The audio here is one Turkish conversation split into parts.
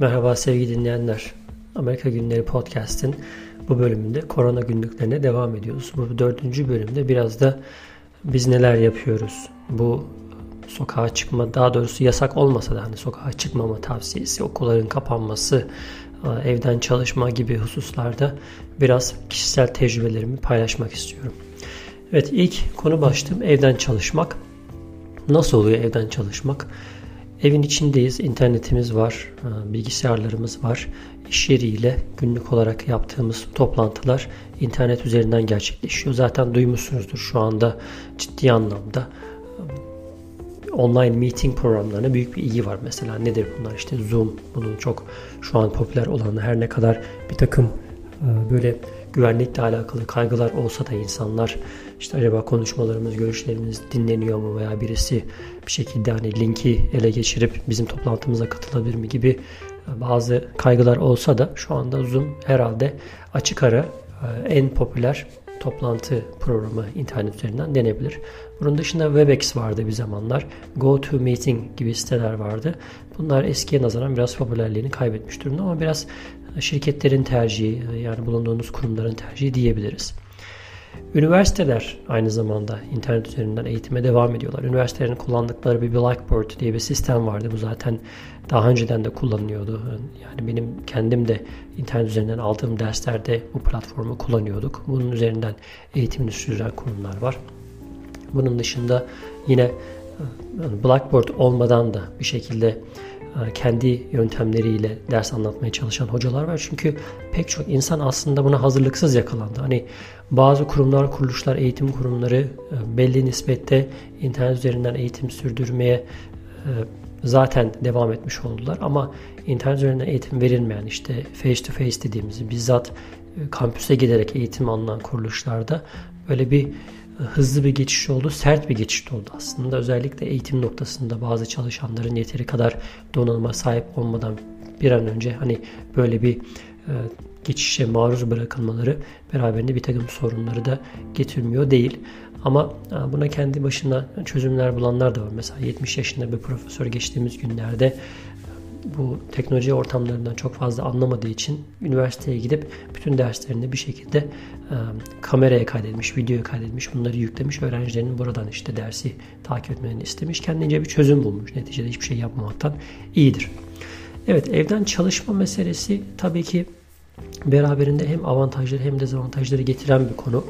Merhaba sevgili dinleyenler. Amerika Günleri Podcast'in bu bölümünde korona günlüklerine devam ediyoruz. Bu 4. bölümde biraz da biz neler yapıyoruz? Bu sokağa çıkma, daha doğrusu yasak olmasa da sokağa çıkmama tavsiyesi, okulların kapanması, evden çalışma gibi hususlarda biraz kişisel tecrübelerimi paylaşmak istiyorum. Evet, ilk konu başlığım evden çalışmak. Nasıl oluyor evden çalışmak? Evin içindeyiz, internetimiz var, bilgisayarlarımız var. İş yeriyle günlük olarak yaptığımız toplantılar internet üzerinden gerçekleşiyor. Zaten duymuşsunuzdur, şu anda ciddi anlamda online meeting programlarına büyük bir ilgi var. Mesela nedir bunlar? İşte Zoom, bunun çok şu an popüler olanı. Her ne kadar bir takım böyle güvenlikle alakalı kaygılar olsa da insanlar işte acaba konuşmalarımız, görüşlerimiz dinleniyor mu veya birisi bir şekilde linki ele geçirip bizim toplantımıza katılabilir mi gibi bazı kaygılar olsa da şu anda Zoom herhalde açık ara en popüler toplantı programı internet üzerinden denebilir. Bunun dışında Webex vardı bir zamanlar. Go To Meeting gibi siteler vardı. Bunlar eskiye nazaran biraz popülerliğini kaybetmiş durumda ama biraz şirketlerin tercihi, yani bulunduğunuz kurumların tercihi diyebiliriz. Üniversiteler aynı zamanda internet üzerinden eğitime devam ediyorlar. Üniversitelerin kullandıkları bir Blackboard diye bir sistem vardı. Bu zaten daha önceden de kullanılıyordu. Yani benim kendim de internet üzerinden aldığım derslerde bu platformu kullanıyorduk. Bunun üzerinden eğitimini sürdüren kurumlar var. Bunun dışında yine Blackboard olmadan da bir şekilde kendi yöntemleriyle ders anlatmaya çalışan hocalar var. Çünkü pek çok insan aslında buna hazırlıksız yakalandı. Bazı kurumlar, kuruluşlar, eğitim kurumları belli nispette internet üzerinden eğitim sürdürmeye zaten devam etmiş oldular. Ama internet üzerinden eğitim verilmeyen, işte face to face dediğimiz, bizzat kampüse giderek eğitim alınan kuruluşlarda böyle bir hızlı bir geçiş oldu, sert bir geçiş oldu aslında. Özellikle eğitim noktasında bazı çalışanların yeteri kadar donanıma sahip olmadan bir an önce böyle bir geçişe maruz bırakılmaları beraberinde bir takım sorunları da getirmiyor değil. Ama buna kendi başına çözümler bulanlar da var. Mesela 70 yaşında bir profesör geçtiğimiz günlerde bu teknoloji ortamlarından çok fazla anlamadığı için üniversiteye gidip bütün derslerini bir şekilde kameraya kaydetmiş, videoya kaydetmiş, bunları yüklemiş. Öğrencilerinin buradan işte dersi takip etmelerini istemiş. Kendince bir çözüm bulmuş. Neticede hiçbir şey yapmamaktan iyidir. Evet, evden çalışma meselesi tabii ki beraberinde hem avantajları hem de dezavantajları getiren bir konu.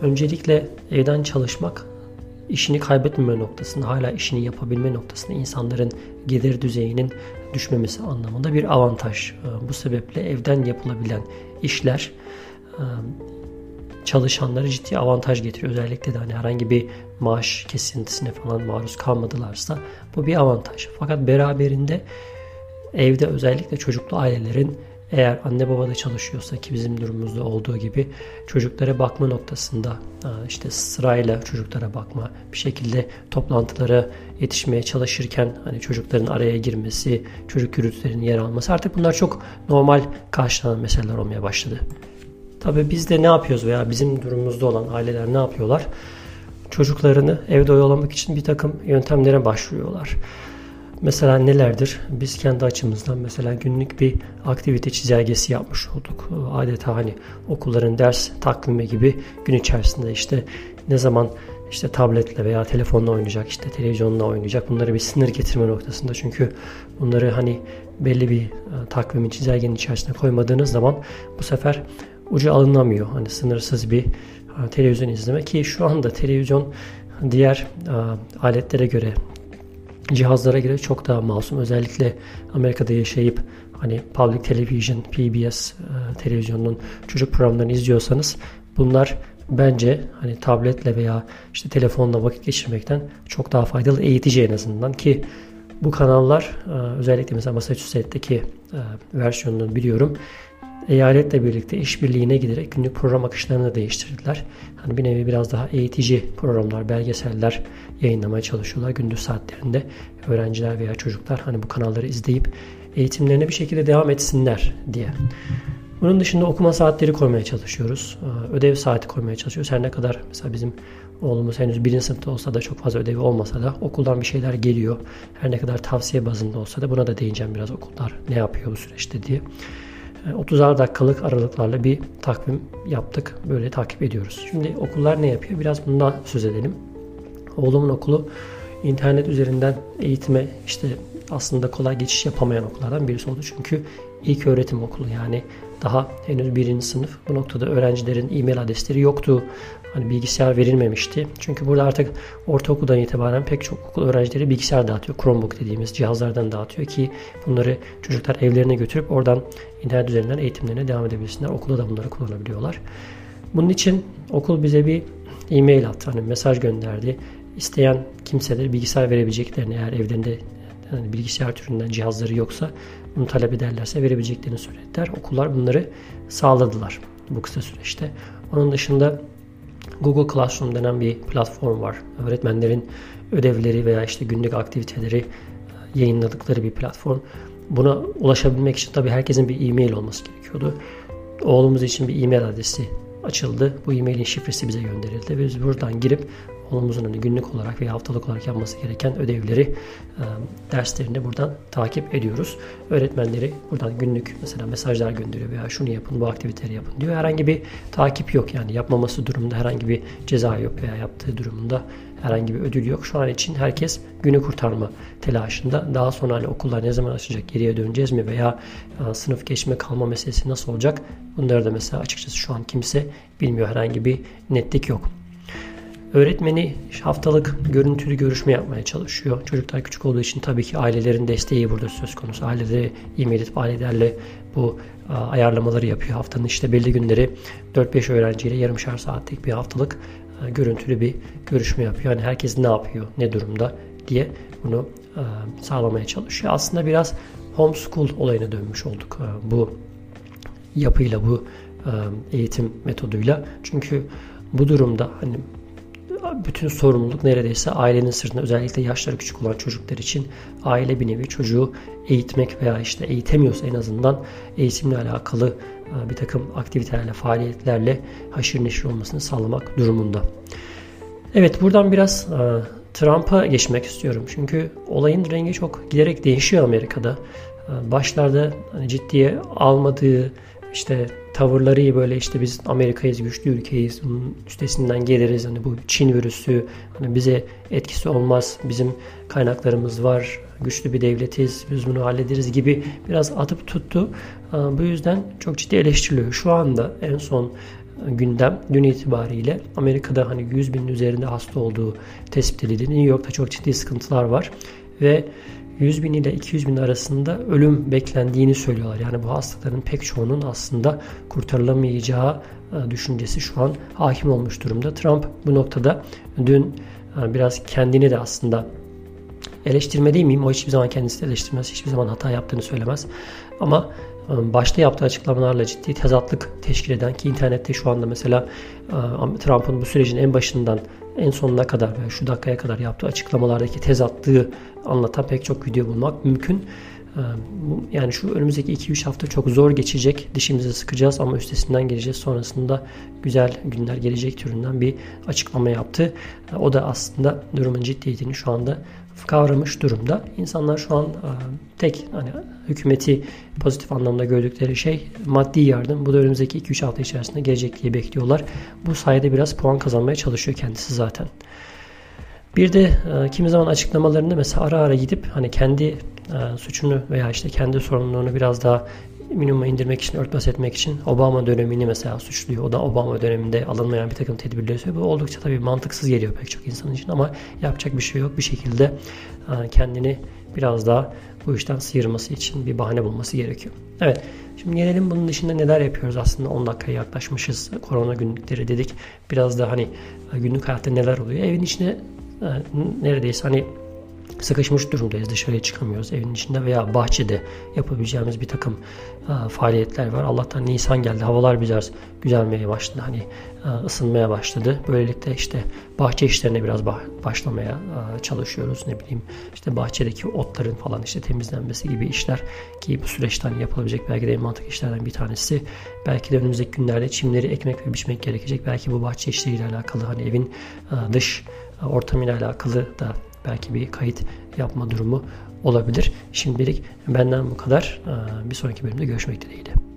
Öncelikle evden çalışmak, işini kaybetmeme noktasında, hala işini yapabilme noktasında insanların gelir düzeyinin düşmemesi anlamında bir avantaj. Bu sebeple evden yapılabilen işler çalışanlara ciddi avantaj getiriyor. Özellikle de herhangi bir maaş kesintisine falan maruz kalmadılarsa bu bir avantaj. Fakat beraberinde evde özellikle çocuklu ailelerin, eğer anne baba da çalışıyorsa ki bizim durumumuzda olduğu gibi, çocuklara bakma noktasında işte sırayla çocuklara bakma, bir şekilde toplantılara yetişmeye çalışırken çocukların araya girmesi, çocuk gürültülerinin yer alması, artık bunlar çok normal karşılanan meseleler olmaya başladı. Tabii biz de ne yapıyoruz veya bizim durumumuzda olan aileler ne yapıyorlar? Çocuklarını evde oyalamak için bir takım yöntemlere başvuruyorlar. Mesela nelerdir? Biz kendi açımızdan mesela günlük bir aktivite çizelgesi yapmış olduk. Adeta okulların ders takvimi gibi gün içerisinde işte ne zaman işte tabletle veya telefonla oynayacak, işte televizyonla oynayacak, bunları bir sınır getirme noktasında. Çünkü bunları belli bir takvimin, çizelgenin içerisine koymadığınız zaman bu sefer ucu alınamıyor. Sınırsız bir televizyon izleme, ki şu anda televizyon diğer aletlere göre, cihazlara göre çok daha masum. Özellikle Amerika'da yaşayıp public television, PBS televizyonunun çocuk programlarını izliyorsanız, bunlar bence tabletle veya işte telefonla vakit geçirmekten çok daha faydalı, eğitici en azından. Ki bu kanallar özellikle mesela Massachusetts'teki versiyonunu biliyorum, eyaletle birlikte işbirliğine giderek günlük program akışlarını değiştirdiler. Bir nevi biraz daha eğitici programlar, belgeseller yayınlamaya çalışıyorlar. Gündüz saatlerinde öğrenciler veya çocuklar bu kanalları izleyip eğitimlerine bir şekilde devam etsinler diye. Bunun dışında okuma saatleri koymaya çalışıyoruz. Ödev saati koymaya çalışıyoruz. Her ne kadar mesela bizim Oğlumuz henüz 1. sınıfta olsa da, çok fazla ödevi olmasa da okuldan bir şeyler geliyor. Her ne kadar tavsiye bazında olsa da buna da değineceğim biraz, okullar ne yapıyor bu süreçte diye. 30'ar dakikalık aralıklarla bir takvim yaptık. Böyle takip ediyoruz. Şimdi okullar ne yapıyor? Biraz bundan söz edelim. Oğlumun okulu internet üzerinden eğitime işte aslında kolay geçiş yapamayan okullardan birisi oldu. Çünkü ilk öğretim okulu, yani daha henüz 1. sınıf. Bu noktada öğrencilerin e-mail adresleri yoktu. Hani bilgisayar verilmemişti. Çünkü burada artık ortaokuldan itibaren pek çok okul öğrencileri bilgisayar dağıtıyor. Chromebook dediğimiz cihazlardan dağıtıyor ki bunları çocuklar evlerine götürüp oradan internet üzerinden eğitimlerine devam edebilsinler. Okulda da bunları kullanabiliyorlar. Bunun için okul bize bir e-mail attı. Hani mesaj gönderdi. İsteyen kimseler bilgisayar verebileceklerini, eğer evlerinde yani bilgisayar türünden cihazları yoksa bunu talep ederlerse verebileceklerini söylediler. Okullar bunları sağladılar bu kısa süreçte. Onun dışında Google Classroom denen bir platform var. Öğretmenlerin ödevleri veya işte günlük aktiviteleri yayınladıkları bir platform. Buna ulaşabilmek için tabii herkesin bir e-mail olması gerekiyordu. Oğlumuz için bir e-mail adresi açıldı. Bu e-mailin şifresi bize gönderildi. Biz buradan girip oğlumuzun hani günlük olarak veya haftalık olarak yapması gereken ödevleri, derslerini buradan takip ediyoruz. Öğretmenleri buradan günlük mesela mesajlar gönderiyor veya şunu yapın, bu aktiviteleri yapın diyor. Herhangi bir takip yok, yani yapmaması durumunda herhangi bir ceza yok veya yaptığı durumda herhangi bir ödül yok. Şu an için herkes günü kurtarma telaşında. Daha sonra hani okullar ne zaman açılacak, geriye döneceğiz mi veya sınıf geçme kalma meselesi nasıl olacak? Bunları da mesela açıkçası şu an kimse bilmiyor. Herhangi bir netlik yok. Öğretmeni haftalık görüntülü görüşme yapmaya çalışıyor. Çocuklar küçük olduğu için tabii ki ailelerin desteği burada söz konusu. Ailelere e-mail edip ailelerle bu ayarlamaları yapıyor. Haftanın işte belli günleri 4-5 öğrenciyle yarımşar saatlik bir haftalık görüntülü bir görüşme yapıyor. Yani herkes ne yapıyor, ne durumda diye bunu sağlamaya çalışıyor. Aslında biraz homeschool olayına dönmüş olduk bu yapıyla, bu eğitim metoduyla. Çünkü bu durumda hani bütün sorumluluk neredeyse ailenin sırtında, özellikle yaşları küçük olan çocuklar için aile bir nevi çocuğu eğitmek veya işte eğitemiyorsa en azından eğitimle alakalı bir takım aktivitelerle, faaliyetlerle haşır neşir olmasını sağlamak durumunda. Evet, buradan biraz Trump'a geçmek istiyorum. Çünkü olayın rengi çok giderek değişiyor Amerika'da. Başlarda hani ciddiye almadığı işte tavırları, böyle işte biz Amerika'yız, güçlü ülkeyiz, bunun üstesinden geliriz. Hani bu Çin virüsü, hani bize etkisi olmaz, bizim kaynaklarımız var, güçlü bir devletiz, biz bunu hallederiz gibi biraz atıp tuttu. Bu yüzden çok ciddi eleştiriliyor. Şu anda en son gündem dün itibariyle Amerika'da hani 100 binin üzerinde hasta olduğu tespit edildi. New York'ta çok ciddi sıkıntılar var ve 100 bin ile 200 bin arasında ölüm beklendiğini söylüyorlar. Yani bu hastaların pek çoğunun aslında kurtarılamayacağı düşüncesi şu an hakim olmuş durumda. Trump bu noktada dün biraz kendini de aslında eleştirme değil miyim? O hiçbir zaman kendisi eleştirmez, hiçbir zaman hata yaptığını söylemez. Ama başta yaptığı açıklamalarla ciddi tezatlık teşkil eden, ki internette şu anda mesela Trump'ın bu sürecin en başından en sonuna kadar ve şu dakikaya kadar yaptığı açıklamalardaki tezatlığı anlatan pek çok video bulmak mümkün. Yani şu önümüzdeki 2-3 hafta çok zor geçecek. Dişimizi sıkacağız ama üstesinden geleceğiz. Sonrasında güzel günler gelecek türünden bir açıklama yaptı. O da aslında durumun ciddiyetini şu anda kavramış durumda. İnsanlar şu an tek hani hükümeti pozitif anlamda gördükleri şey maddi yardım. Bu da önümüzdeki 2-3 hafta içerisinde gelecek diye bekliyorlar. Bu sayede biraz puan kazanmaya çalışıyor kendisi zaten. Bir de kimi zaman açıklamalarında mesela ara ara gidip hani kendi suçunu veya işte kendi sorumluluğunu biraz daha minimuma indirmek için, örtbas etmek için Obama dönemini mesela suçluyor. O da Obama döneminde alınmayan bir takım tedbirleri söylüyor. Bu oldukça tabii mantıksız geliyor pek çok insan için ama yapacak bir şey yok. Bir şekilde kendini biraz daha bu işten sıyırması için bir bahane bulması gerekiyor. Evet, şimdi gelelim bunun dışında neler yapıyoruz. Aslında 10 dakikaya yaklaşmışız. Korona günlükleri dedik. Biraz da hani günlük hayatta neler oluyor. Evin içine neredeyse hani sıkışmış durumdayız. Dışarıya çıkamıyoruz. Evin içinde veya bahçede yapabileceğimiz bir takım faaliyetler var. Allah'tan Nisan geldi. Havalar biraz güzelmeye başladı. Hani ısınmaya başladı. Böylelikle işte bahçe işlerine biraz başlamaya çalışıyoruz. Ne bileyim işte bahçedeki otların falan işte temizlenmesi gibi işler ki bu süreçten yapılabilecek belki de en mantıklı işlerden bir tanesi. Belki de önümüzdeki günlerde çimleri ekmek ve biçmek gerekecek. Belki bu bahçe işleriyle alakalı hani evin dış ortamıyla alakalı da belki bir kayıt yapma durumu olabilir. Şimdilik benden bu kadar. Bir sonraki bölümde görüşmek dileğiyle.